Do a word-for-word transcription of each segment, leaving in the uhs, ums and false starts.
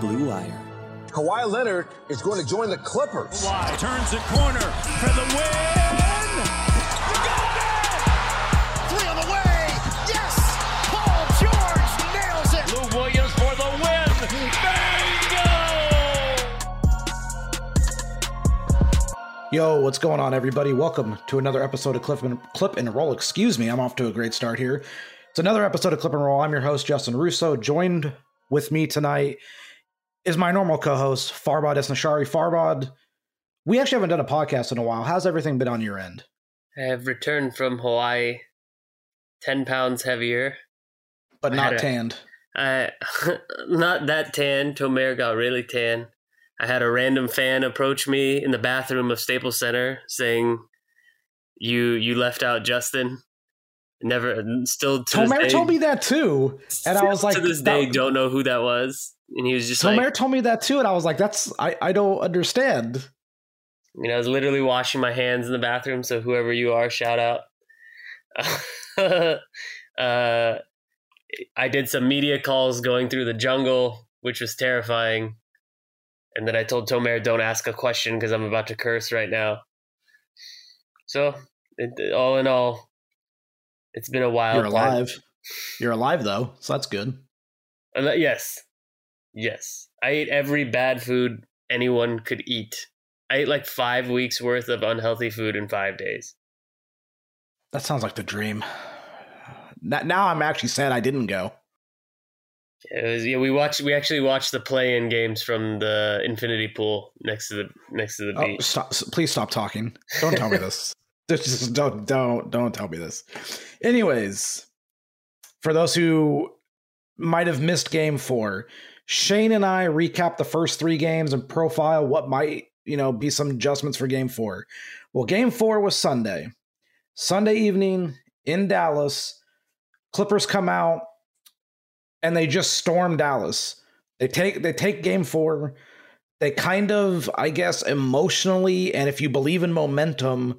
Blue Wire. Kawhi Leonard is going to join the Clippers. Kawhi turns the corner for the win. The golden! Three on the way. Yes! Paul George nails it. Lou Williams for the win. Bingo! Yo, what's going on, everybody? Welcome to another episode of Clip and, Clip and Roll. Excuse me, I'm off to a great start here. It's another episode of Clip and Roll. I'm your host, Justin Russo, joined with me tonight is my normal co-host, Farbod Esnashari. Farbod, we actually haven't done a podcast in a while. How's everything been on your end? I have returned from Hawaii, ten pounds heavier. But not I tanned. A, I, not that tan. Tomer got really tan. I had a random fan approach me in the bathroom of Staples Center saying, you you left out Justin. Never, still to Tomer this day, told me that too. And I was like, to this day, don't know who that was. And he was just Tomer like, told me that too. And I was like, that's, I, I don't understand. You know, I was literally washing my hands in the bathroom. So whoever you are, shout out. uh, I did some media calls going through the jungle, which was terrifying. And then I told Tomer, don't ask a question because I'm about to curse right now. So it, all in all, it's been a while. You're alive. Time. You're alive, though, so that's good. Uh, yes. Yes. I ate every bad food anyone could eat. I ate like five weeks worth of unhealthy food in five days. That sounds like the dream. Now I'm actually sad I didn't go. It was, yeah, we watched. We actually watched the play-in games from the infinity pool next to the next to the oh, beach. Stop, please stop talking. Don't tell me this. Just don't, don't, don't tell me this. Anyways, for those who might have missed game four, Shane and I recap the first three games and profile what might, you know, be some adjustments for game four. Well, game four was Sunday. Sunday evening in Dallas, Clippers come out and they just storm Dallas. They take they take game four. They kind of, I guess, emotionally, and if you believe in momentum,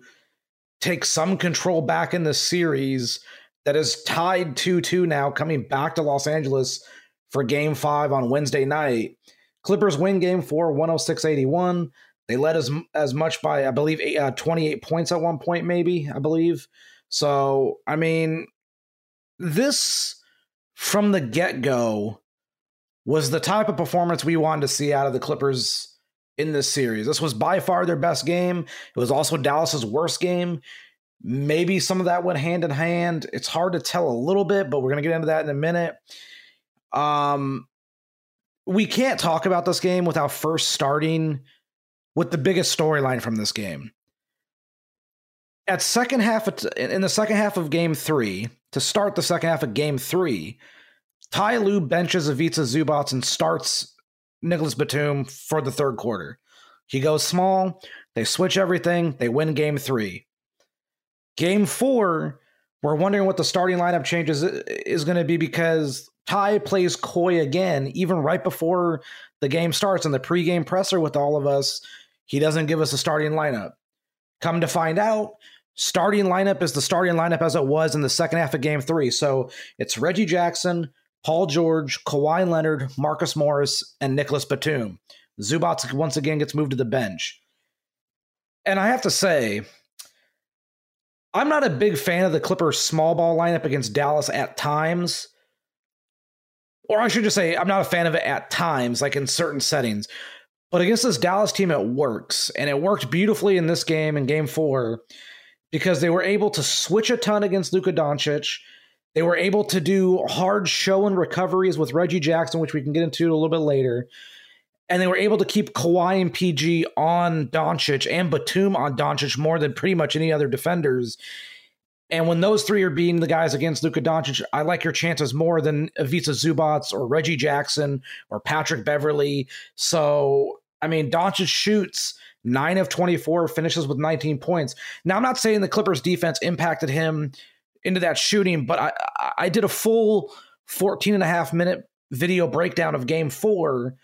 take some control back in the series that is tied two two now, coming back to Los Angeles for game five on Wednesday night. Clippers win game four, one oh six eighty-one. They led as, as much by, I believe, uh, twenty-eight points at one point, maybe, I believe. So, I mean, this from the get-go was the type of performance we wanted to see out of the Clippers in this series. This was by far their best game. It was also Dallas's worst game. Maybe some of that went hand in hand. It's hard to tell a little bit, but we're going to get into that in a minute. Um, we can't talk about this game without first starting with the biggest storyline from this game. At second half of, in the second half of game three, to start the second half of game three, Ty Lue benches Ivica Zubac and starts Nicholas Batum for the third quarter. He goes small. They switch everything. They win game three. Game four, we're wondering what the starting lineup changes is going to be because Ty plays coy again, even right before the game starts in the pregame presser with all of us. He doesn't give us a starting lineup. Come to find out, starting lineup is the starting lineup as it was in the second half of game three. So it's Reggie Jackson, Paul George, Kawhi Leonard, Marcus Morris, and Nicholas Batum. Zubac once again gets moved to the bench. And I have to say, I'm not a big fan of the Clippers' small ball lineup against Dallas at times. Or I should just say, I'm not a fan of it at times, like in certain settings. But against this Dallas team, it works. And it worked beautifully in this game, in game four, because they were able to switch a ton against Luka Doncic. They were able to do hard show and recoveries with Reggie Jackson, which we can get into a little bit later. And they were able to keep Kawhi and P G on Doncic and Batum on Doncic more than pretty much any other defenders. And when those three are beating the guys against Luka Doncic, I like your chances more than Ivica Zubac or Reggie Jackson or Patrick Beverley. So, I mean, Doncic shoots nine of twenty-four, finishes with nineteen points. Now, I'm not saying the Clippers defense impacted him into that shooting, but I, I did a full fourteen and a half minute video breakdown of game four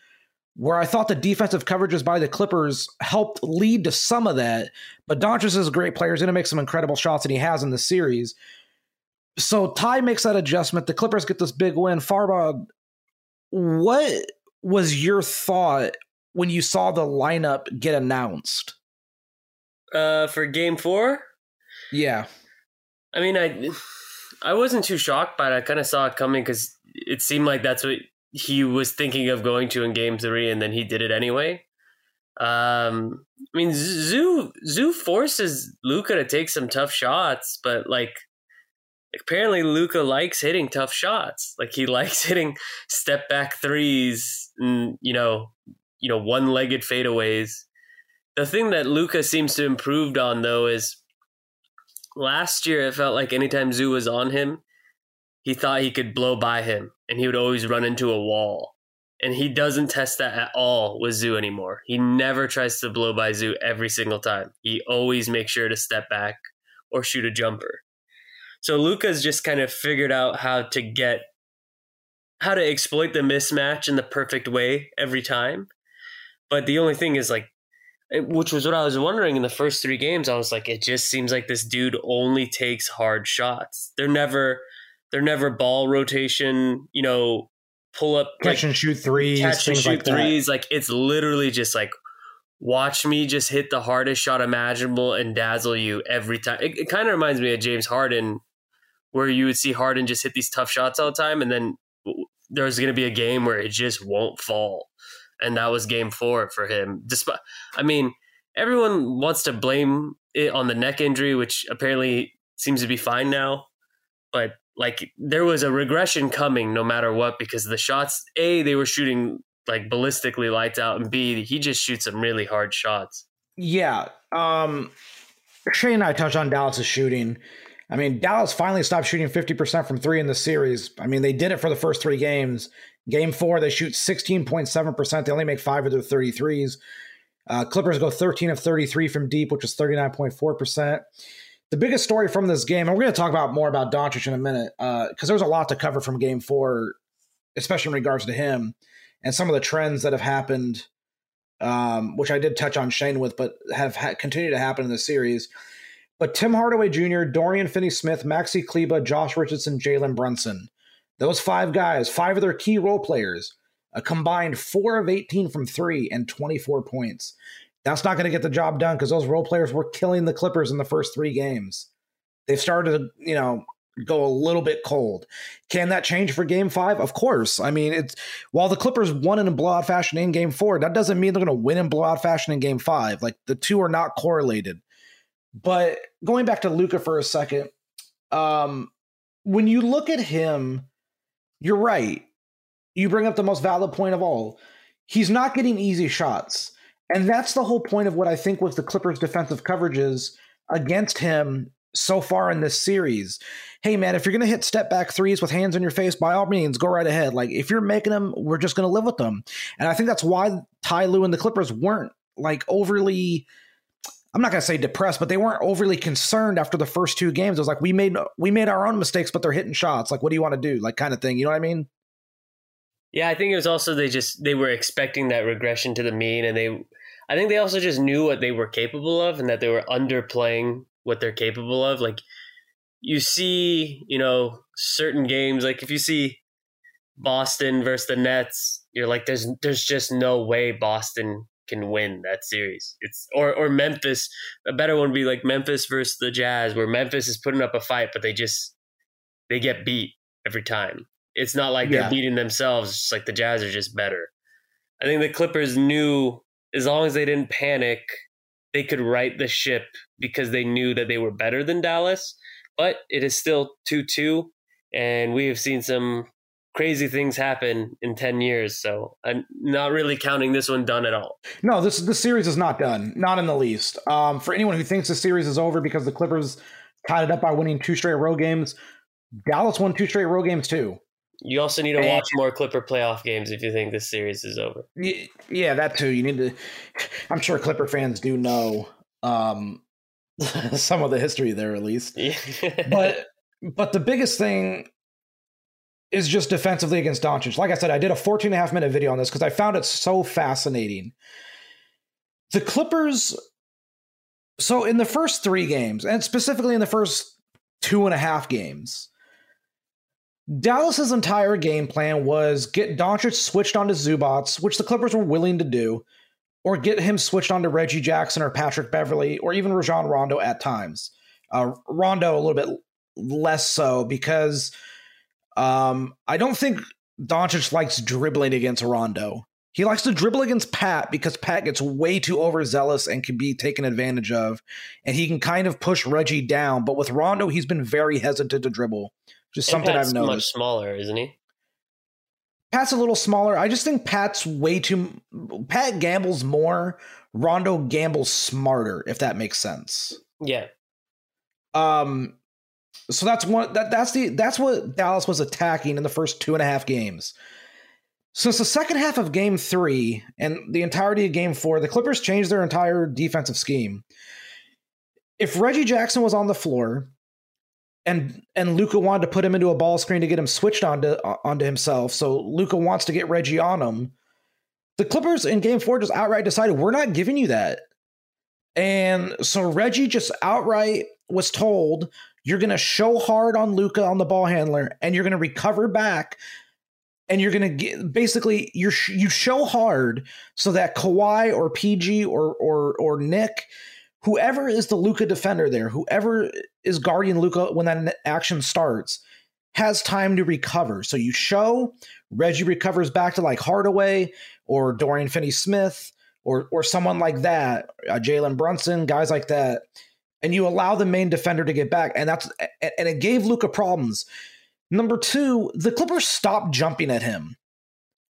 where I thought the defensive coverages by the Clippers helped lead to some of that, but Doncic is a great player. He's going to make some incredible shots, and he has in the series. So Ty makes that adjustment. The Clippers get this big win. Farbod, what was your thought when you saw the lineup get announced? Uh, for game four? Yeah. I mean, I I wasn't too shocked, but I kind of saw it coming because it seemed like that's what he was thinking of going to in game three, and then he did it anyway. Um, I mean, Zoo Zoo forces Luka to take some tough shots, but like apparently Luka likes hitting tough shots. Like he likes hitting step back threes, and you know, you know, one legged fadeaways. The thing that Luka seems to improved on though is last year it felt like anytime Zoo was on him, he thought he could blow by him, and he would always run into a wall. And he doesn't test that at all with Zoo anymore. He never tries to blow by Zoo every single time. He always makes sure to step back or shoot a jumper. So Luka's just kind of figured out how to get, how to exploit the mismatch in the perfect way every time. But the only thing is like, which was what I was wondering in the first three games, I was like, it just seems like this dude only takes hard shots. They're never... They're never ball rotation, you know, pull up, catch like, and shoot threes, catch and shoot like threes. That. Like it's literally just like, watch me just hit the hardest shot imaginable and dazzle you every time. It, it kind of reminds me of James Harden, where you would see Harden just hit these tough shots all the time, and then there's going to be a game where it just won't fall, and that was game four for him. Despite, I mean, everyone wants to blame it on the neck injury, which apparently seems to be fine now, but. Like there was a regression coming no matter what, because the shots, A, they were shooting like ballistically lights out, and B, he just shoots some really hard shots. Yeah. Um, Shane and I touched on Dallas' shooting. I mean, Dallas finally stopped shooting fifty percent from three in the series. I mean, they did it for the first three games. Game four, they shoot sixteen point seven percent. They only make five of their thirty-threes. Uh, Clippers go thirteen of thirty-three from deep, which is thirty-nine point four percent. The biggest story from this game, and we're going to talk about more about Doncic in a minute, because uh, there's a lot to cover from game four, especially in regards to him and some of the trends that have happened, um, which I did touch on Shane with, but have ha- continued to happen in the series. But Tim Hardaway Junior, Dorian Finney-Smith, Maxi Kleber, Josh Richardson, Jalen Brunson. Those five guys, five of their key role players, a combined four of eighteen from three and twenty-four points. That's not going to get the job done because those role players were killing the Clippers in the first three games. They've started to, you know, go a little bit cold. Can that change for game five? Of course. I mean, it's while the Clippers won in a blowout fashion in game four, that doesn't mean they're going to win in blowout fashion in game five. Like the two are not correlated. But going back to Luka for a second, um, when you look at him, you're right. You bring up the most valid point of all. He's not getting easy shots. And that's the whole point of what I think was the Clippers' defensive coverages against him so far in this series. Hey, man, if you're going to hit step-back threes with hands on your face, by all means, go right ahead. Like, if you're making them, we're just going to live with them. And I think that's why Ty Lue and the Clippers weren't, like, overly – I'm not going to say depressed, but they weren't overly concerned after the first two games. It was like, we made we made our own mistakes, but they're hitting shots. Like, what do you want to do? Like, kind of thing. You know what I mean? Yeah, I think it was also they just they were expecting that regression to the mean, and they I think they also just knew what they were capable of and that they were underplaying what they're capable of. Like you see, you know, certain games, like if you see Boston versus the Nets, you're like, there's there's just no way Boston can win that series. It's or or Memphis. A better one would be like Memphis versus the Jazz, where Memphis is putting up a fight, but they just they get beat every time. It's not like they're yeah. beating themselves. It's just like the Jazz are just better. I think the Clippers knew as long as they didn't panic, they could right the ship because they knew that they were better than Dallas. But it is still two two, and we have seen some crazy things happen in ten years. So I'm not really counting this one done at all. No, this, this series is not done, not in the least. Um, for anyone who thinks the series is over because the Clippers tied it up by winning two straight road games. Dallas won two straight road games too. You also need to and, watch more Clipper playoff games if you think this series is over. Yeah, that too. You need to. I'm sure Clipper fans do know um, some of the history there, at least. Yeah. but but the biggest thing is just defensively against Doncic. Like I said, I did a fourteen and a half minute video on this because I found it so fascinating. The Clippers. So in the first three games, and specifically in the first two and a half games, Dallas's entire game plan was get Doncic switched onto Zubac, which the Clippers were willing to do, or get him switched onto Reggie Jackson or Patrick Beverley or even Rajon Rondo at times. Uh, Rondo a little bit less so because um, I don't think Doncic likes dribbling against Rondo. He likes to dribble against Pat because Pat gets way too overzealous and can be taken advantage of, and he can kind of push Reggie down. But with Rondo, he's been very hesitant to dribble. Just something I've noticed. Much smaller, isn't he? Pat's a little smaller. I just think Pat's way too. Pat gambles more. Rondo gambles smarter, if that makes sense. Yeah. Um. So that's one. That that's the that's what Dallas was attacking in the first two and a half games. Since the second half of Game Three and the entirety of Game Four, the Clippers changed their entire defensive scheme. If Reggie Jackson was on the floor. And and Luka wanted to put him into a ball screen to get him switched onto onto himself. So Luka wants to get Reggie on him. The Clippers in Game Four just outright decided we're not giving you that. And so Reggie just outright was told you're going to show hard on Luka on the ball handler, and you're going to recover back, and you're going to get basically you you show hard so that Kawhi or P G or or or Nick. Whoever is the Luka defender there, whoever is guarding Luka when that action starts, has time to recover. So you show, Reggie recovers back to like Hardaway or Dorian Finney-Smith or or someone like that, uh, Jalen Brunson, guys like that, and you allow the main defender to get back, and that's and it gave Luka problems. Number two, the Clippers stopped jumping at him.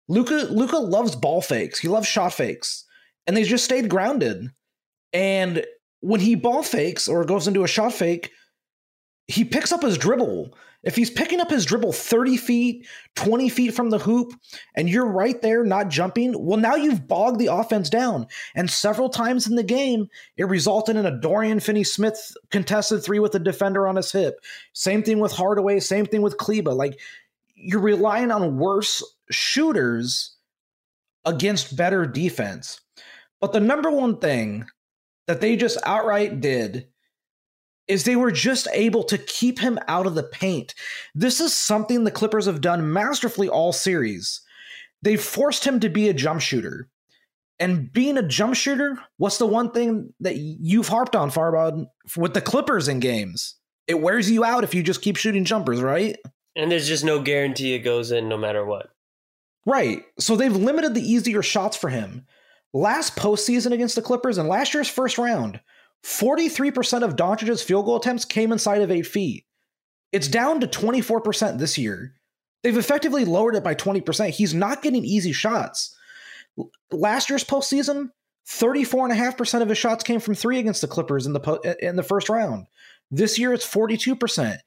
Luka Luka loves ball fakes. He loves shot fakes, and they just stayed grounded. And when he ball fakes or goes into a shot fake, he picks up his dribble. If he's picking up his dribble thirty feet, twenty feet from the hoop, and you're right there not jumping, well, now you've bogged the offense down. And several times in the game, it resulted in a Dorian Finney-Smith contested three with a defender on his hip. Same thing with Hardaway, same thing with Kleber. Like, you're relying on worse shooters against better defense. But the number one thing that they just outright did is they were just able to keep him out of the paint. This is something the Clippers have done masterfully all series. They forced him to be a jump shooter. And being a jump shooter, what's the one thing that you've harped on, Farbod, with the Clippers in games? It wears you out if you just keep shooting jumpers, right? And there's just no guarantee it goes in no matter what. Right. So they've limited the easier shots for him. Last postseason against the Clippers and last year's first round, forty-three percent of Doncic's field goal attempts came inside of eight feet. It's down to twenty-four percent this year. They've effectively lowered it by twenty percent. He's not getting easy shots. Last year's postseason, thirty-four point five percent of his shots came from three against the Clippers in the po- in the first round. This year, it's forty-two percent.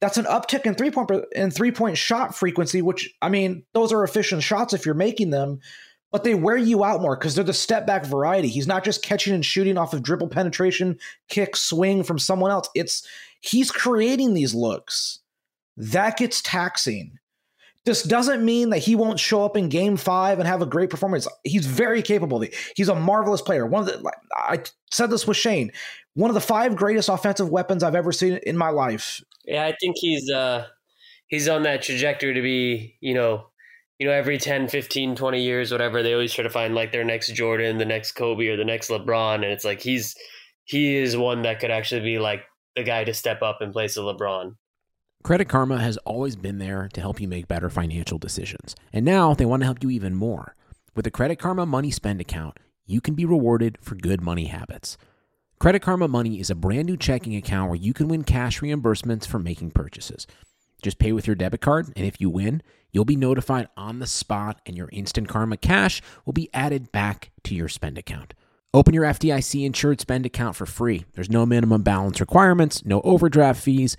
That's an uptick in three-point in three-point shot frequency, which, I mean, those are efficient shots if you're making them. But they wear you out more because they're the step-back variety. He's not just catching and shooting off of dribble penetration, kick, swing from someone else. It's he's creating these looks. That gets taxing. This doesn't mean that he won't show up in Game Five and have a great performance. He's very capable of it. He's a marvelous player. One of the I said this with Shane. One of the five greatest offensive weapons I've ever seen in my life. Yeah, I think he's uh, he's on that trajectory to be, you know. You know, every ten, fifteen, twenty years, whatever, they always try to find like their next Jordan, the next Kobe or the next LeBron. And it's like he's he is one that could actually be like the guy to step up in place of LeBron. Credit Karma has always been there to help you make better financial decisions. And now they want to help you even more. With the Credit Karma Money Spend account, you can be rewarded for good money habits. Credit Karma Money is a brand new checking account where you can win cash reimbursements for making purchases. Just pay with your debit card, and if you win, you'll be notified on the spot, and your Instant Karma Cash will be added back to your spend account. Open your F D I C insured spend account for free. There's no minimum balance requirements, no overdraft fees,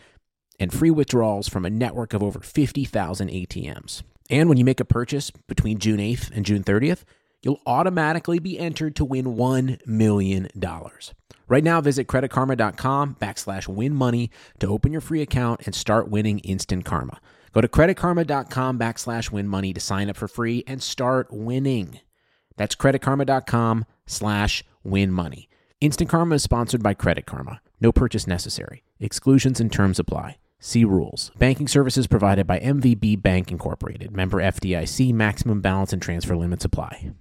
and free withdrawals from a network of over fifty thousand A T Ms. And when you make a purchase between June eighth and June thirtieth, you'll automatically be entered to win one million dollars. Right now, visit creditkarma.com backslash win money to open your free account and start winning instant karma. Go to creditkarma.com backslash win money to sign up for free and start winning. That's creditkarma.com slash win money. Instant Karma is sponsored by Credit Karma. No purchase necessary. Exclusions and terms apply. See rules. Banking services provided by M V B Bank Incorporated. Member F D I C. Maximum balance and transfer limits apply.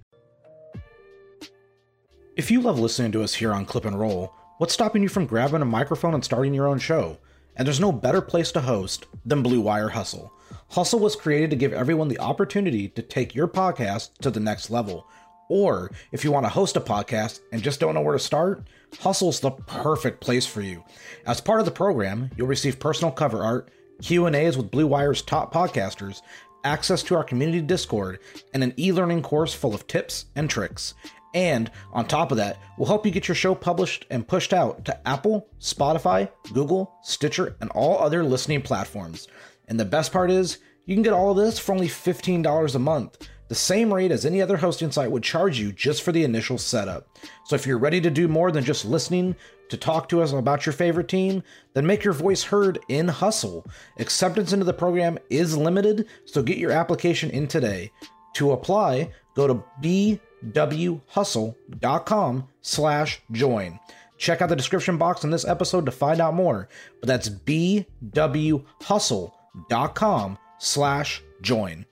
If you love listening to us here on Clip and Roll, what's stopping you from grabbing a microphone and starting your own show? And there's no better place to host than Blue Wire Hustle. Hustle was created to give everyone the opportunity to take your podcast to the next level. Or if you want to host a podcast and just don't know where to start, Hustle's the perfect place for you. As part of the program, you'll receive personal cover art, Q and A's with Blue Wire's top podcasters, access to our community Discord, and an e-learning course full of tips and tricks. And on top of that, we'll help you get your show published and pushed out to Apple, Spotify, Google, Stitcher, and all other listening platforms. And the best part is, you can get all of this for only fifteen dollars a month, the same rate as any other hosting site would charge you just for the initial setup. So if you're ready to do more than just listening to talk to us about your favorite team, then make your voice heard in Hustle. Acceptance into the program is limited, so get your application in today. To apply, go to bwhustle.com slash join. Check out the description box in this episode to find out more, but that's bwhustle.com slash join.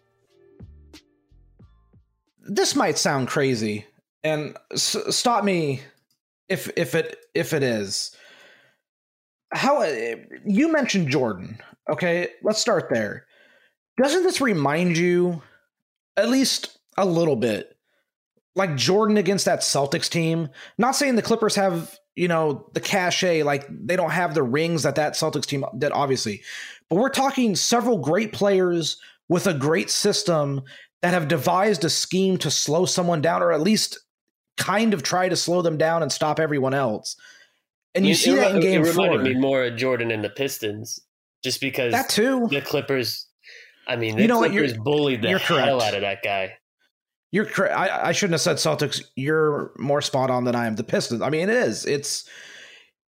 This might sound crazy, and s- stop me if if it if it is. How you mentioned Jordan, okay? Let's start there. Doesn't this remind you, at least a little bit, like Jordan against that Celtics team? Not saying the Clippers have, you know, the cachet, like they don't have the rings that that Celtics team did, obviously. But we're talking several great players with a great system that have devised a scheme to slow someone down, or at least kind of try to slow them down and stop everyone else. And you it, see it, that in game four. It reminded four. me more of Jordan and the Pistons, just because that too. the Clippers, I mean, the you know Clippers what, bullied the hell correct. out of that guy. You're correct. I, I shouldn't have said Celtics. You're more spot on than I am. The Pistons. I mean, it is. It's,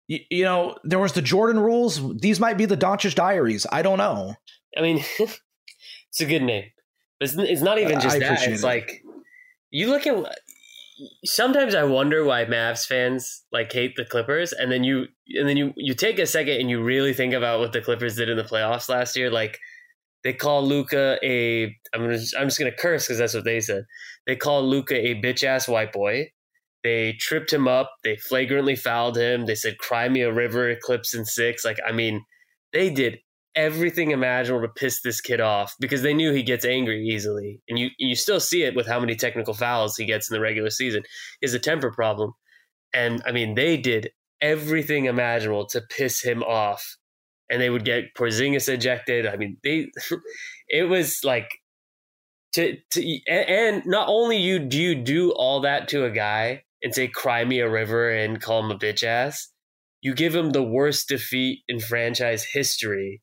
you, you know, there was the Jordan rules. These might be the Doncic Diaries. I don't know. I mean, it's a good name. It's not even just that. It's it. like you look at. Sometimes I wonder why Mavs fans like hate the Clippers, and then you and then you, you take a second and you really think about what the Clippers did in the playoffs last year. Like they call Luka a I'm just, I'm just gonna curse because that's what they said. They call Luka a bitch ass white boy. They tripped him up. They flagrantly fouled him. They said, "Cry me a river, Clips in six." Like I mean, they did everything imaginable to piss this kid off because they knew he gets angry easily, and you you still see it with how many technical fouls he gets in the regular season. Is a temper problem, and I mean they did everything imaginable to piss him off, and they would get Porzingis ejected. I mean they, it was like to to and not only you do you do all that to a guy and say cry me a river and call him a bitch ass, you give him the worst defeat in franchise history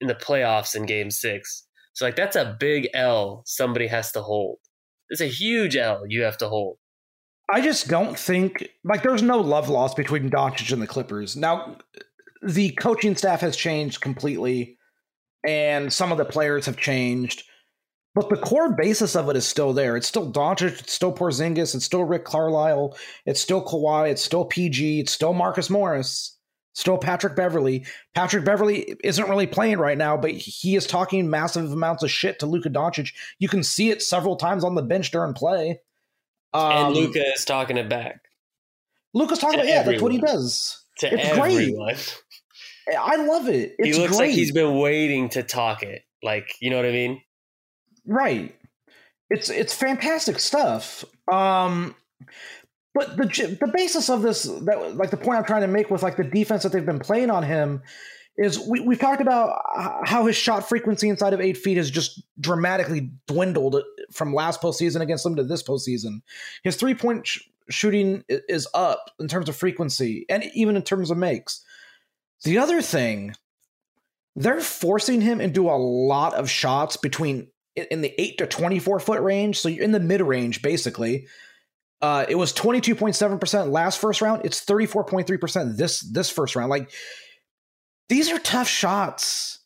in the playoffs in game six. So like, that's a big L somebody has to hold. It's a huge L you have to hold. I just don't think like there's no love lost between Doncic and the Clippers. Now the coaching staff has changed completely and some of the players have changed, but the core basis of it is still there. It's still Doncic. It's still Porzingis. It's still Rick Carlisle. It's still Kawhi. It's still P G. It's still Marcus Morris. Still Patrick Beverley. Patrick Beverley isn't really playing right now, but he is talking massive amounts of shit to Luka Doncic. You can see it several times on the bench during play. Um, and Luka is talking it back. Luka's talking to about, everyone. yeah, that's what he does. To it's everyone. great. I love it. It's he looks great. Like he's been waiting to talk it. Like, you know what I mean? Right. It's it's fantastic stuff. Um But the the basis of this, that like the point I'm trying to make with like the defense that they've been playing on him, is we we've talked about how his shot frequency inside of eight feet has just dramatically dwindled from last postseason against them to this postseason. His three point shooting is up in terms of frequency and even in terms of makes. The other thing, they're forcing him into a lot of shots between in the eight to twenty-four foot range. So you're in the mid range, basically. Uh, it was twenty-two point seven percent last first round. It's thirty-four point three percent this this first round. Like, these are tough shots.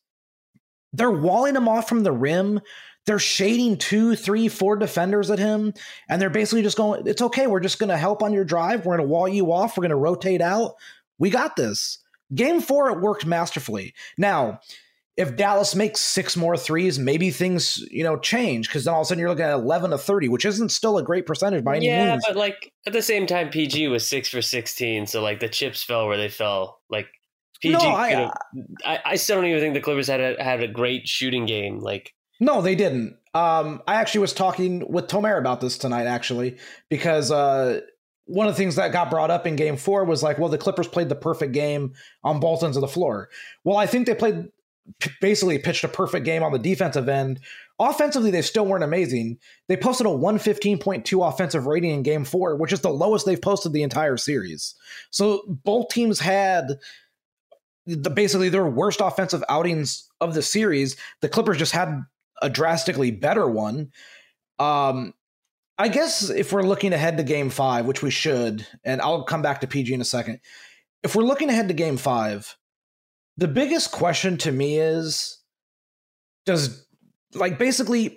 They're walling him off from the rim. They're shading two, three, four defenders at him. And they're basically just going, it's okay. We're just going to help on your drive. We're going to wall you off. We're going to rotate out. We got this. Game four, it worked masterfully. Now, if Dallas makes six more threes, maybe things, you know, change, because then all of a sudden you're looking at eleven to thirty, which isn't still a great percentage by any yeah, means. Yeah, but like at the same time, P G was six for sixteen, so like the chips fell where they fell. Like P G, no, I, I I still don't even think the Clippers had a, had a great shooting game. Like no, they didn't. Um, I actually was talking with Tomer about this tonight, actually, because uh, one of the things that got brought up in Game Four was like, well, the Clippers played the perfect game on both ends of the floor. Well, I think they played. Basically pitched a perfect game on the defensive end. Offensively, they still weren't amazing. They posted a one fifteen point two offensive rating in game four, which is the lowest they've posted the entire series. So both teams had the basically their worst offensive outings of the series. The Clippers just had a drastically better one. Um, I guess if we're looking ahead to game five, which we should, and I'll come back to P G in a second. If we're looking ahead to game five, the biggest question to me is, does, like, basically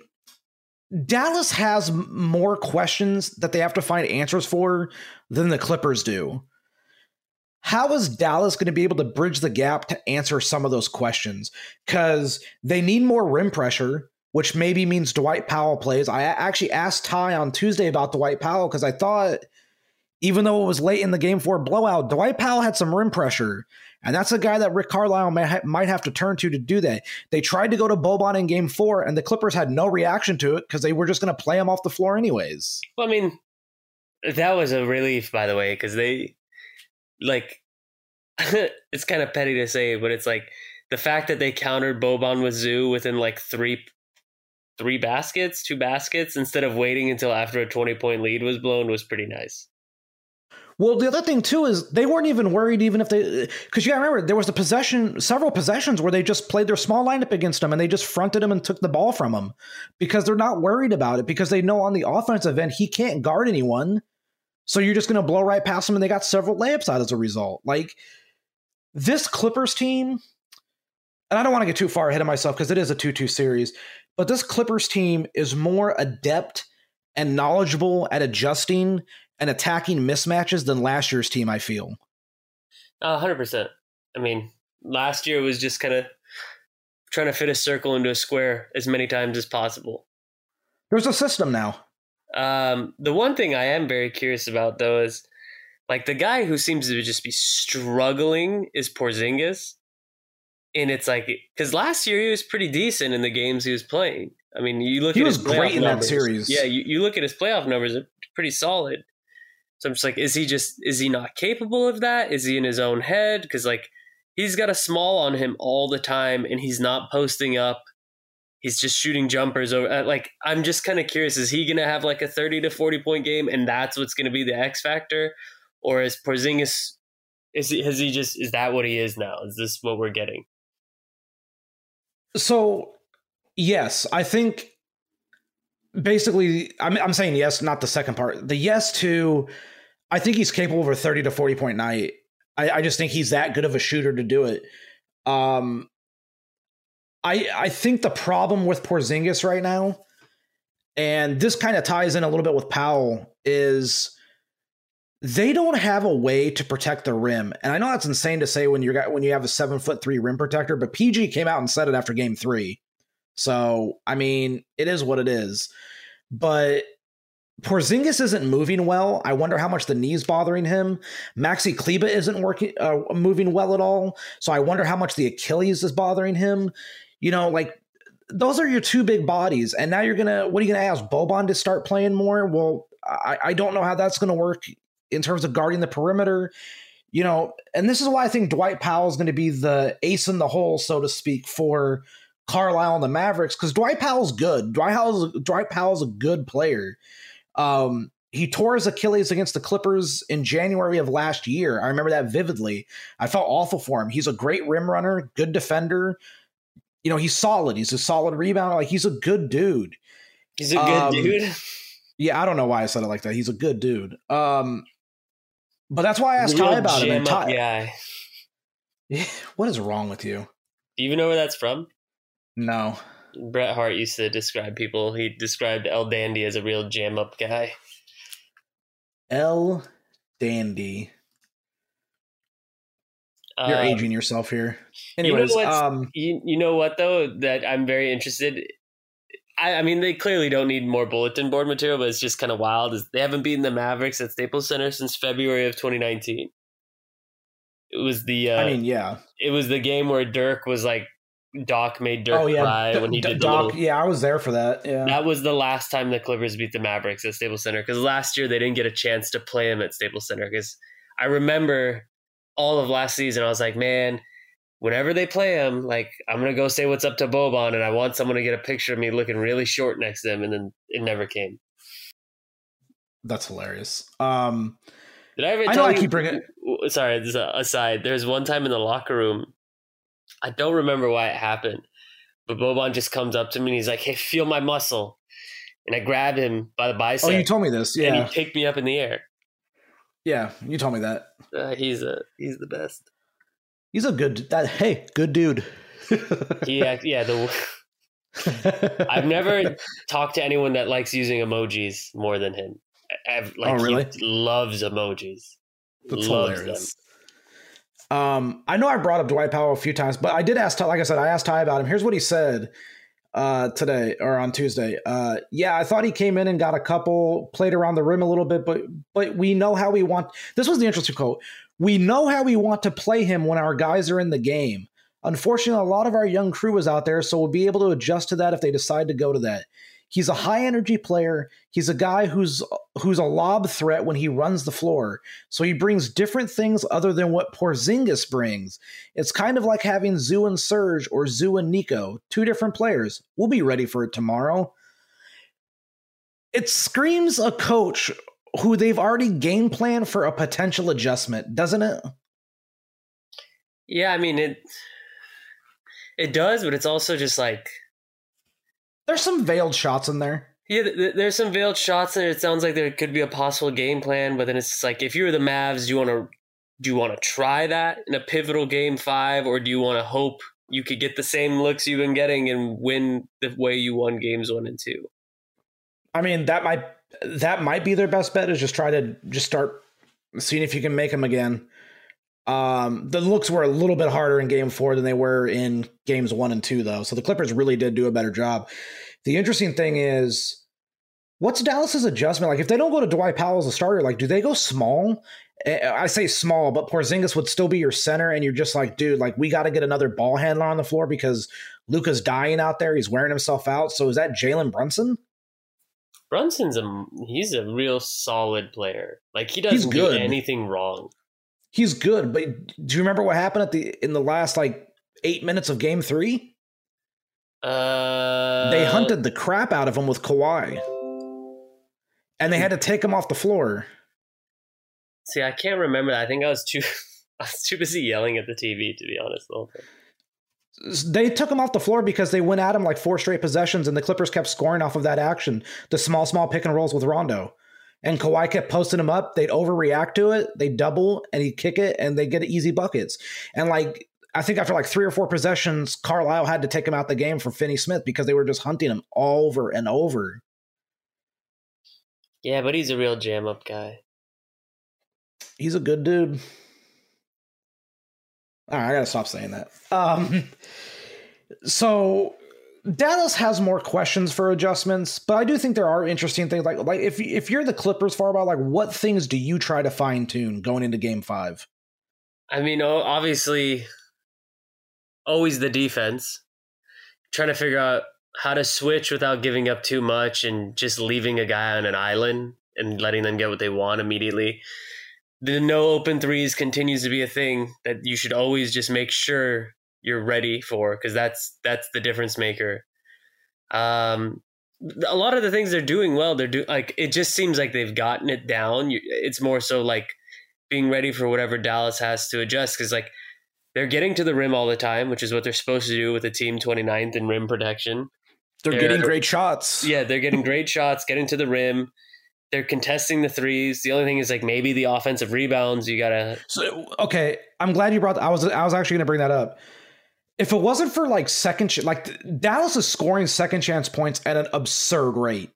Dallas has more questions that they have to find answers for than the Clippers do. How is Dallas going to be able to bridge the gap to answer some of those questions? Because they need more rim pressure, which maybe means Dwight Powell plays. I actually asked Ty on Tuesday about Dwight Powell because I thought, even though it was late in the game four blowout, Dwight Powell had some rim pressure. And that's a guy that Rick Carlisle may ha- might have to turn to to do that. They tried to go to Boban in game four, and the Clippers had no reaction to it because they were just going to play him off the floor anyways. Well, I mean, that was a relief, by the way, because they, like, it's kind of petty to say, but it's like the fact that they countered Boban with Zoo within like three three baskets, two baskets, instead of waiting until after a twenty-point lead was blown was pretty nice. Well, the other thing, too, is they weren't even worried even if they – because you got to remember, there was the possession – several possessions where they just played their small lineup against them and they just fronted him and took the ball from him because they're not worried about it because they know on the offensive end he can't guard anyone. So you're just going to blow right past him, and they got several layups out as a result. Like, this Clippers team – and I don't want to get too far ahead of myself because it is a two two series, but this Clippers team is more adept and knowledgeable at adjusting – and attacking mismatches than last year's team, I feel. A hundred percent. I mean, last year was just kind of trying to fit a circle into a square as many times as possible. There's a system now. Um, the one thing I am very curious about, though, is like the guy who seems to just be struggling is Porzingis. And it's like, because last year he was pretty decent in the games he was playing. I mean, you look he at his playoff numbers. He was great in that series. Yeah, you, you look at his playoff numbers, they're pretty solid. So I'm just like, is he just, is he not capable of that? Is he in his own head? Because like, he's got a small on him all the time and he's not posting up. He's just shooting jumpers over. Like, I'm just kind of curious, is he going to have like a thirty to forty point game and that's what's going to be the X factor? Or is Porzingis, is he, has he just, is that what he is now? Is this what we're getting? So, yes, I think. Basically, I'm, I'm saying yes, not the second part. The yes to, I think he's capable of a thirty to forty point night. I, I just think he's that good of a shooter to do it. Um, I I think the problem with Porzingis right now, and this kind of ties in a little bit with Powell, is they don't have a way to protect the rim. And I know that's insane to say when you got when you have a seven foot three rim protector, but P G came out and said it after game three. So, I mean, it is what it is. But Porzingis isn't moving well. I wonder how much the knee's bothering him. Maxi Kleber isn't working, uh, moving well at all. So I wonder how much the Achilles is bothering him. You know, like, those are your two big bodies. And now you're going to, what are you going to ask, Boban to start playing more? Well, I, I don't know how that's going to work in terms of guarding the perimeter. You know, and this is why I think Dwight Powell is going to be the ace in the hole, so to speak, for Carlisle and the Mavericks, because Dwight Powell's good. Dwight Powell's, Dwight Powell's a good player. Um, he tore his Achilles against the Clippers in January of last year. I remember that vividly. I felt awful for him. He's a great rim runner, good defender. You know, he's solid. He's a solid rebounder. Like, he's a good dude. He's a good um, dude. Yeah, I don't know why I said it like that. He's a good dude. Um, but that's why I asked Ty about him. And Ty, guy. What is wrong with you? Do you even know where that's from? No. Bret Hart used to describe people. He described El Dandy as a real jam-up guy. El Dandy. You're um, aging yourself here. Anyways, you know, um, you, you know what, though, that I'm very interested. I, I mean, they clearly don't need more bulletin board material, but it's just kind of wild. They haven't beaten the Mavericks at Staples Center since February of twenty nineteen. It was the. Uh, I mean, yeah. It was the game where Dirk was like, Doc made Dirk oh, yeah. cry when he D- did the Doc, little... Yeah, I was there for that. Yeah, that was the last time the Clippers beat the Mavericks at Staples Center, because last year they didn't get a chance to play them at Staples Center, because I remember all of last season I was like, man, whenever they play them, like, I'm going to go say what's up to Boban, and I want someone to get a picture of me looking really short next to him, and then it never came. That's hilarious. Um, did I ever I tell know you... I keep bringing... Sorry, this is an aside. There's one time in the locker room, I don't remember why it happened, but Boban just comes up to me and he's like, hey, feel my muscle. And I grabbed him by the bicep. Oh, you told me this. Yeah. And he picked me up in the air. Yeah. You told me that. Uh, he's a, he's the best. He's a good, that, hey, good dude. yeah. Yeah. The, I've never talked to anyone that likes using emojis more than him. I've, like, oh, really? He loves emojis. That's loves hilarious. Them. Um, I know I brought up Dwight Powell a few times, but I did ask Ty, like I said, I asked Ty about him. Here's what he said uh, today or on Tuesday. Uh, yeah, I thought he came in and got a couple, played around the rim a little bit, but but we know how we want. This was the interesting quote. We know how we want to play him when our guys are in the game. Unfortunately, a lot of our young crew is out there, so we'll be able to adjust to that if they decide to go to that. He's a high-energy player. He's a guy who's who's a lob threat when he runs the floor. So he brings different things other than what Porzingis brings. It's kind of like having Zoo and Serge or Zoo and Nico, two different players. We'll be ready for it tomorrow. It screams a coach who they've already game planned for a potential adjustment, doesn't it? Yeah, I mean, it it does, but it's also just like... There's some veiled shots in there. Yeah, there's some veiled shots in there. It sounds like there could be a possible game plan, but then it's like, if you're the Mavs, do you want to do you want to try that in a pivotal game five, or do you want to hope you could get the same looks you've been getting and win the way you won games one and two? I mean, that might that might be their best bet, is just try to just start seeing if you can make them again. Um, the looks were a little bit harder in game four than they were in games one and two, though. So the Clippers really did do a better job. The interesting thing is, what's Dallas's adjustment? Like, if they don't go to Dwight Powell as a starter, like, do they go small? I say small, but Porzingis would still be your center. And you're just like, dude, like, we got to get another ball handler on the floor because Luka's dying out there. He's wearing himself out. So is that Jalen Brunson? Brunson's a, he's a real solid player. Like, he doesn't do anything wrong. He's good, but do you remember what happened at the in the last, like, eight minutes of game three? Uh, they hunted the crap out of him with Kawhi. And they had to take him off the floor. See, I can't remember that. I think I was too I was too busy yelling at the T V, to be honest, the whole thing. They took him off the floor because they went at him like four straight possessions, and the Clippers kept scoring off of that action. The small, small pick and rolls with Rondo. And Kawhi kept posting him up. They'd overreact to it. They'd double, and he'd kick it, and they'd get easy buckets. And, like, I think after, like, three or four possessions, Carlisle had to take him out the game for Finney-Smith because they were just hunting him over and over. Yeah, but he's a real jam-up guy. He's a good dude. All right, I got to stop saying that. Um, so... Dallas has more questions for adjustments, but I do think there are interesting things. Like, like if if you're the Clippers, Farbod, like, what things do you try to fine tune going into Game Five? I mean, obviously, always the defense. Trying to figure out how to switch without giving up too much and just leaving a guy on an island and letting them get what they want immediately. The no open threes continues to be a thing that you should always just make sure you're ready for, because that's that's the difference maker. Um, a lot of the things they're doing well, they're do like, it just seems like they've gotten it down. You, it's more so like being ready for whatever Dallas has to adjust. Cause like they're getting to the rim all the time, which is what they're supposed to do with a team twenty-ninth in rim protection. They're, they're getting great shots. Yeah. They're getting great shots, getting to the rim. They're contesting the threes. The only thing is like maybe the offensive rebounds. You gotta. So, okay. I'm glad you brought that. I was, I was actually going to bring that up. If it wasn't for like second, ch- like Dallas is scoring second chance points at an absurd rate.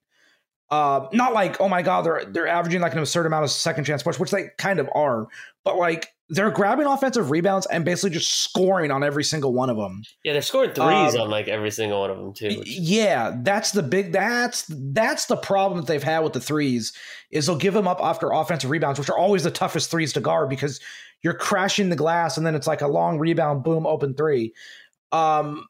Uh, not like, oh my God, they're they're averaging like an absurd amount of second chance points, which they kind of are. But like they're grabbing offensive rebounds and basically just scoring on every single one of them. Yeah, they're scoring threes um, on like every single one of them too. Which... Yeah, that's the big that's that's the problem that they've had with the threes is they'll give them up after offensive rebounds, which are always the toughest threes to guard because you're crashing the glass and then it's like a long rebound, boom, open three. Um,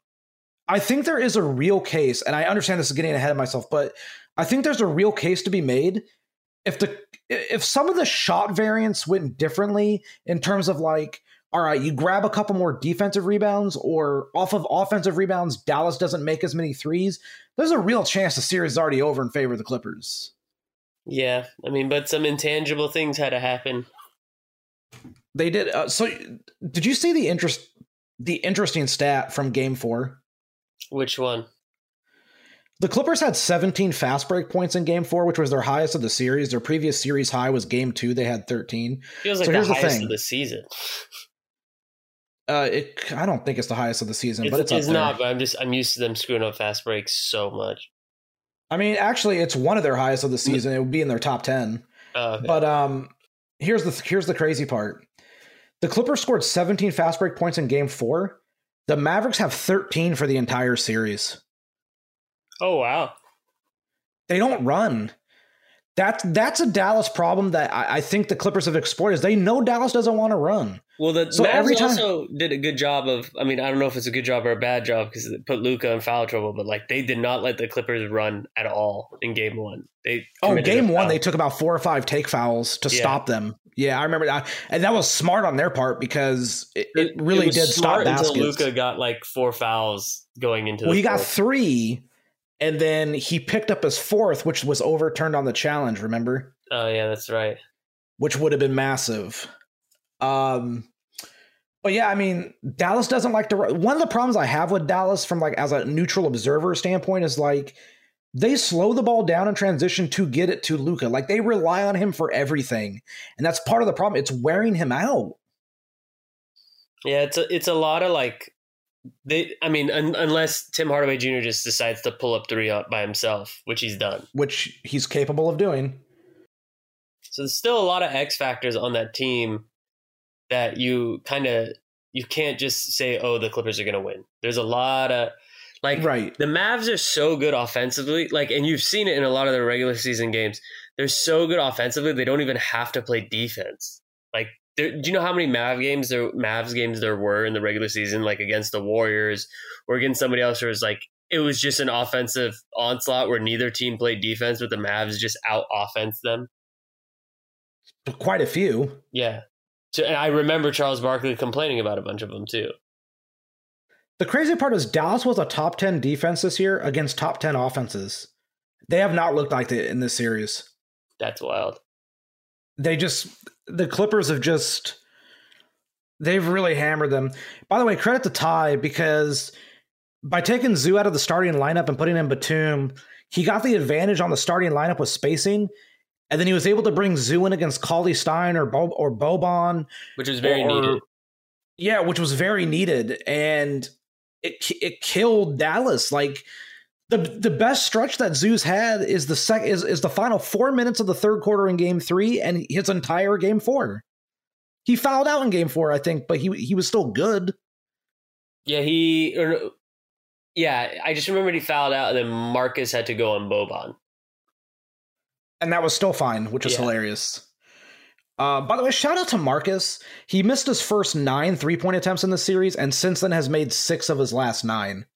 I think there is a real case, and I understand this is getting ahead of myself, but I think there's a real case to be made if the if some of the shot variants went differently in terms of like, all right, you grab a couple more defensive rebounds or off of offensive rebounds, Dallas doesn't make as many threes. There's a real chance the series is already over in favor of the Clippers. Yeah, I mean, but some intangible things had to happen. They did. Uh, so did you see the interest, the interesting stat from game four? Which one? The Clippers had seventeen fast break points in game four, which was their highest of the series. Their previous series high was game two. They had thirteen. Feels like so the highest the of the season. Uh, it, I don't think it's the highest of the season, it's, but it's, it's up there. Not, but I'm just, I'm used to them screwing up fast breaks so much. I mean, actually it's one of their highest of the season. It would be in their top ten, uh, okay. But, um, Here's the here's the crazy part. The Clippers scored seventeen fast break points in game four. The Mavericks have thirteen for the entire series. Oh, wow. They don't run. That's, that's a Dallas problem that I, I think the Clippers have exploited. Is they know Dallas doesn't want to run. Well, the so Mavs every time, also did a good job of, I mean, I don't know if it's a good job or a bad job because it put Luka in foul trouble, but like they did not let the Clippers run at all in game one. They Oh, game one, they took about four or five take fouls to yeah. stop them. Yeah, I remember that. And that was smart on their part because it, it, it really it did stop baskets. Until Luka got like four fouls going into well, the Well, he fourth. got three and then he picked up his fourth, which was overturned on the challenge, remember? Oh, yeah, that's right. Which would have been massive. Um, but yeah, I mean, Dallas doesn't like to run. One of the problems I have with Dallas from like as a neutral observer standpoint is like they slow the ball down in transition to get it to Luka. Like they rely on him for everything. And that's part of the problem. It's wearing him out. Yeah, it's a, it's a lot of like they, I mean, un, unless Tim Hardaway Junior just decides to pull up three up by himself, which he's done, which he's capable of doing. So there's still a lot of X factors on that team that you kind of, you can't just say, oh, the Clippers are going to win. There's a lot of, like, right. The Mavs are so good offensively, like, and you've seen it in a lot of their regular season games. They're so good offensively, they don't even have to play defense. Like, do you know how many Mav games there, Mavs games there were in the regular season, like against the Warriors or against somebody else where it was like, it was just an offensive onslaught where neither team played defense, but the Mavs just out-offense them? Quite a few. Yeah. And I remember Charles Barkley complaining about a bunch of them, too. The crazy part is Dallas was a top ten defense this year against top ten offenses. They have not looked like it in this series. That's wild. They just, the Clippers have just, they've really hammered them. By the way, credit to Ty, because by taking Zhu out of the starting lineup and putting in Batum, he got the advantage on the starting lineup with spacing. And then he was able to bring Zhu in against Cauley-Stein or Bo- or Boban. Which was very or, needed. Yeah, which was very needed. And it it killed Dallas. Like, the the best stretch that Zhu's had is the sec- is, is the final four minutes of the third quarter in game three and his entire game four. He fouled out in game four, I think, but he he was still good. Yeah, he... Or, yeah, I just remembered he fouled out and then Marcus had to go on Boban. And that was still fine, which is yeah. hilarious. Uh, by the way, shout out to Marcus. He missed his first nine three-point attempts in the series, and since then has made six of his last nine.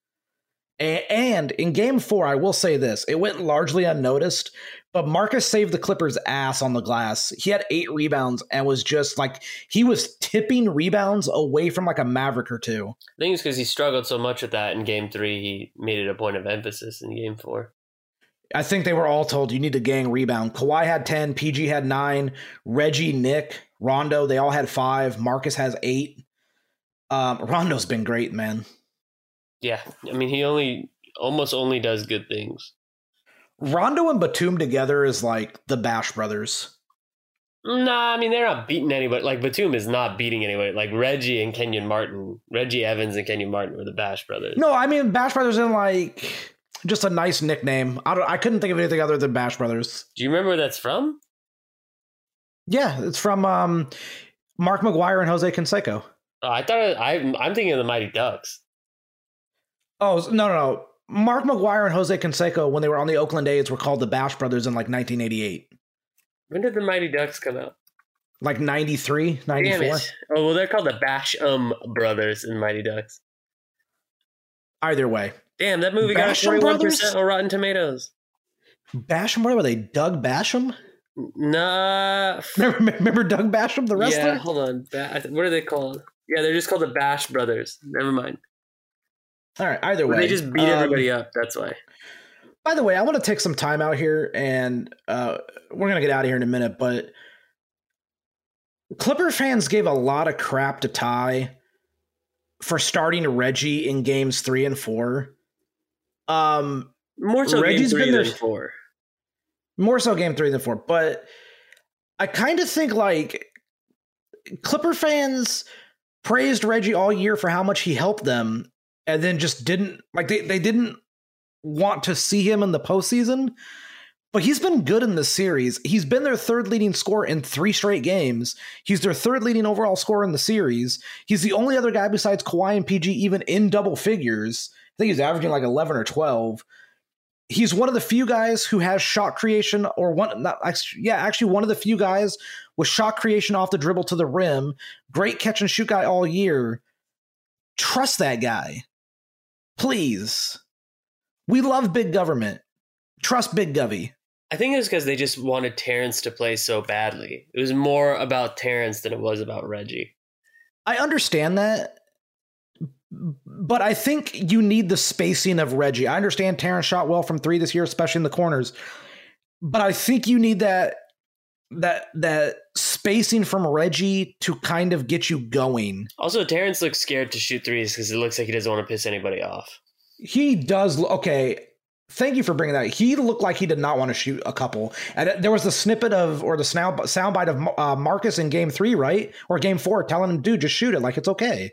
A- and in game four, I will say this. It went largely unnoticed, but Marcus saved the Clippers' ass on the glass. He had eight rebounds and was just like, he was tipping rebounds away from like a Maverick or two. I think it's because he struggled so much with that in game three, he made it a point of emphasis in game four. I think they were all told you need to gang rebound. Kawhi had ten, P G had nine, Reggie, Nick, Rondo, they all had five. Marcus has eight. Um, Rondo's been great, man. Yeah, I mean, he only almost only does good things. Rondo and Batum together is like the Bash Brothers. Nah, I mean, they're not beating anybody. Like, Batum is not beating anybody. Like, Reggie and Kenyon Martin, Reggie Evans and Kenyon Martin were the Bash Brothers. No, I mean, Bash Brothers in like just a nice nickname. I don't. I couldn't think of anything other than Bash Brothers. Do you remember where that's from? Yeah, it's from um, Mark McGwire and Jose Canseco. Oh, I thought it, I, I'm thinking of the Mighty Ducks. Oh, no, no, no. Mark McGwire and Jose Canseco, when they were on the Oakland A's, were called the Bash Brothers in like nineteen eighty-eight. When did the Mighty Ducks come out? Like ninety-three, ninety-four. Oh, well, they're called the Bash Um Brothers in Mighty Ducks. Either way. Damn, that movie Basham got forty-one percent on Rotten Tomatoes. Basham? What were they? Doug Basham? Nah. Remember, remember Doug Basham, the wrestler? Yeah, hold on. What are they called? Yeah, they're just called the Bash Brothers. Never mind. All right, either way. They just beat um, everybody up. That's why. By the way, I want to take some time out here, and uh, we're going to get out of here in a minute, but Clipper fans gave a lot of crap to Ty for starting Reggie in games three and four. Um, more so Reggie's game three been than four. More so game three than four, but I kind of think, like, Clipper fans praised Reggie all year for how much he helped them, and then just didn't, like, they, they didn't want to see him in the postseason, but he's been good in this series. He's been their third leading scorer in three straight games. He's their third leading overall scorer in the series. He's the only other guy besides Kawhi and P G even in double figures. I think he's averaging like eleven or twelve. He's one of the few guys who has shot creation, or one, not actually, yeah, actually one of the few guys with shot creation off the dribble to the rim. Great catch and shoot guy all year. Trust that guy. Please. We love big government. Trust Big Govy. I think it was because they just wanted Terrence to play so badly. It was more about Terrence than it was about Reggie. I understand that, but I think you need the spacing of Reggie. I understand Terrence shot well from three this year, especially in the corners, but I think you need that that that spacing from Reggie to kind of get you going. Also, Terrence looks scared to shoot threes because it looks like he doesn't want to piss anybody off. He does. Okay, thank you for bringing that. He looked like he did not want to shoot a couple. And there was the snippet of, or the soundbite of uh, Marcus in game three, right? Or game four, telling him, dude, just shoot it. Like, it's okay.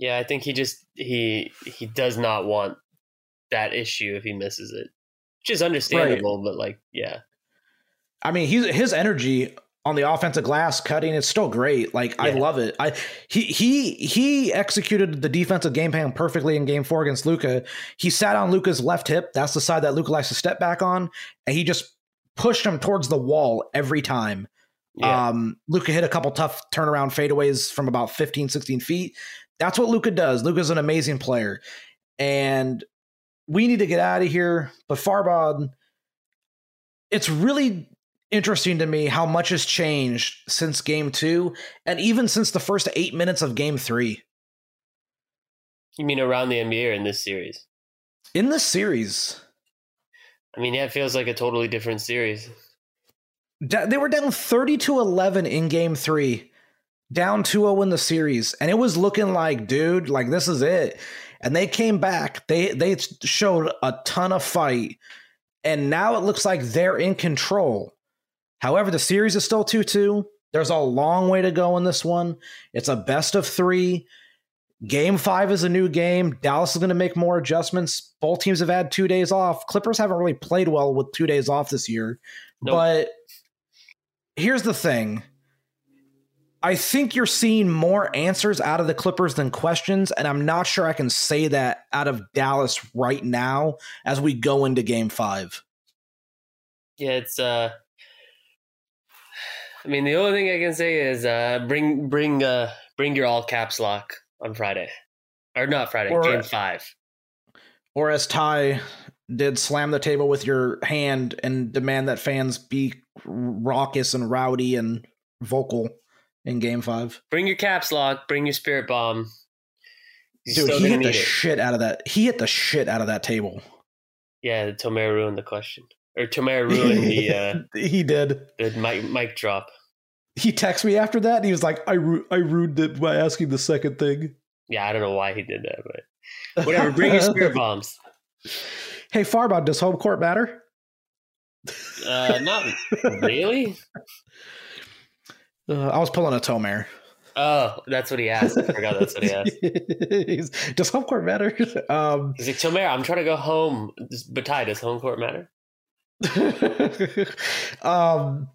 Yeah, I think he just, he he does not want that issue if he misses it, which is understandable, right? But like, yeah. I mean, he's, his energy on the offensive glass cutting, it's still great. Like, yeah. I love it. I he he he executed the defensive game plan perfectly in game four against Luka. He sat on Luka's left hip. That's the side that Luka likes to step back on. And he just pushed him towards the wall every time. Yeah. Um, Luka hit a couple tough turnaround fadeaways from about fifteen, sixteen feet. That's what Luka does. Luka's an amazing player. And we need to get out of here. But Farbod, it's really interesting to me how much has changed since game two and even since the first eight minutes of game three. You mean around the N B A or in this series? In this series. I mean, yeah, it feels like a totally different series. They were down thirty to eleven in game three, down two oh in the series. And it was looking like, dude, like, this is it. And they came back. They, they showed a ton of fight. And now it looks like they're in control. However, the series is still two two. There's a long way to go in this one. It's a best of three. Game five is a new game. Dallas is going to make more adjustments. Both teams have had two days off. Clippers haven't really played well with two days off this year. Nope. But here's the thing. I think you're seeing more answers out of the Clippers than questions, and I'm not sure I can say that out of Dallas right now as we go into game five. Yeah, it's... uh. I mean, the only thing I can say is uh, bring bring uh, bring your all caps lock on Friday. Or not Friday, or, game five. Or as Ty did, slam the table with your hand and demand that fans be raucous and rowdy and vocal in game five. Bring your caps lock, bring your spirit bomb. You're Dude, he hit the it. shit out of that. He hit the shit out of that table. Yeah, Tomer ruined the question. or Tomer ruined the uh, he did the mic mic drop. He texted me after that, and he was like, "I ru- I ruined it by asking the second thing." Yeah, I don't know why he did that, but whatever. Bring your spirit bombs. Hey, Farbod, does home court matter? Uh, not really. Uh, I was pulling a Tomer. Oh, that's what he asked. I forgot that's what he asked. Does home court matter? Um, He's like, Tomer, I'm trying to go home. But Ty, does home court matter? um,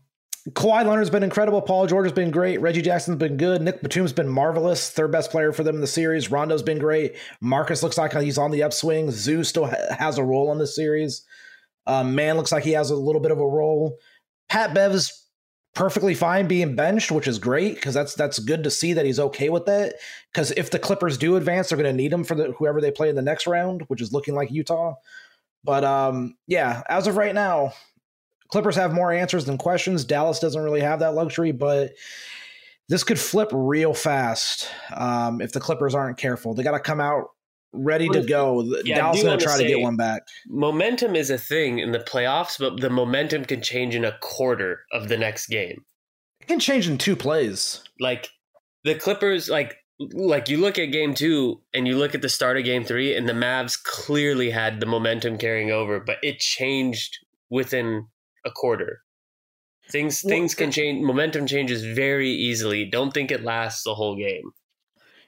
Kawhi Leonard's been incredible. Paul George has been great. Reggie Jackson's been good. Nick Batum's been marvelous. Third best player for them in the series. Rondo's been great. Marcus looks like he's on the upswing. Zoo still ha- has a role in this series. Um, Mann looks like he has a little bit of a role. Pat Bev's perfectly fine being benched, which is great because that's that's good to see that he's okay with that. Because if the Clippers do advance, they're going to need him for the, whoever they play in the next round, which is looking like Utah. But um, yeah, as of right now, Clippers have more answers than questions. Dallas doesn't really have that luxury, but this could flip real fast um, if the Clippers aren't careful. They got to come out ready to go. Yeah, Dallas is going to try to get one back. Momentum is a thing in the playoffs, but the momentum can change in a quarter of the next game. It can change in two plays. Like the Clippers, like like you look at game two and you look at the start of game three, and the Mavs clearly had the momentum carrying over, but it changed within a quarter. Things well, things can change. Momentum changes very easily. Don't think it lasts the whole game.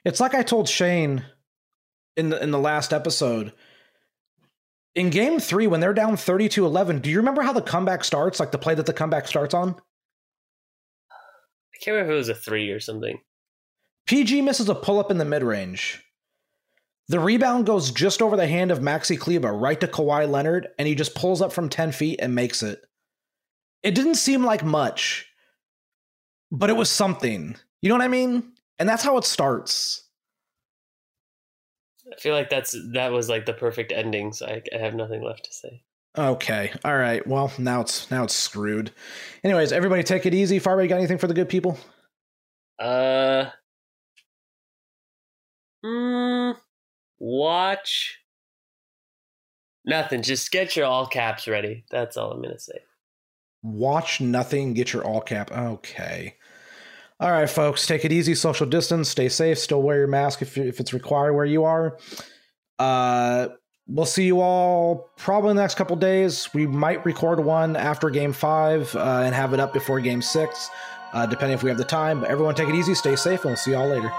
It's like I told Shane in the in the last episode. In game three, when they're down thirty-two eleven, do you remember how the comeback starts? Like the play that the comeback starts on? I can't remember if it was a three or something. P G misses a pull-up in the mid-range. The rebound goes just over the hand of Maxi Kleber, right to Kawhi Leonard, and he just pulls up from ten feet and makes it. It didn't seem like much, but it was something. You know what I mean? And that's how it starts. I feel like that's that was like the perfect ending, so I, I have nothing left to say. Okay. All right. Well, now it's now it's screwed. Anyways, everybody take it easy. Farbod, you got anything for the good people? Uh, mm, watch. Nothing. Just get your all caps ready. That's all I'm going to say. Watch nothing, get your all cap. Okay. All right, folks, take it easy. Social distance, stay safe, still wear your mask if, if it's required where you are. Uh, we'll see you all probably in the next couple days. We might record one after game five uh, and have it up before game six, uh, depending if we have the time. But everyone take it easy, stay safe, and we'll see y'all later.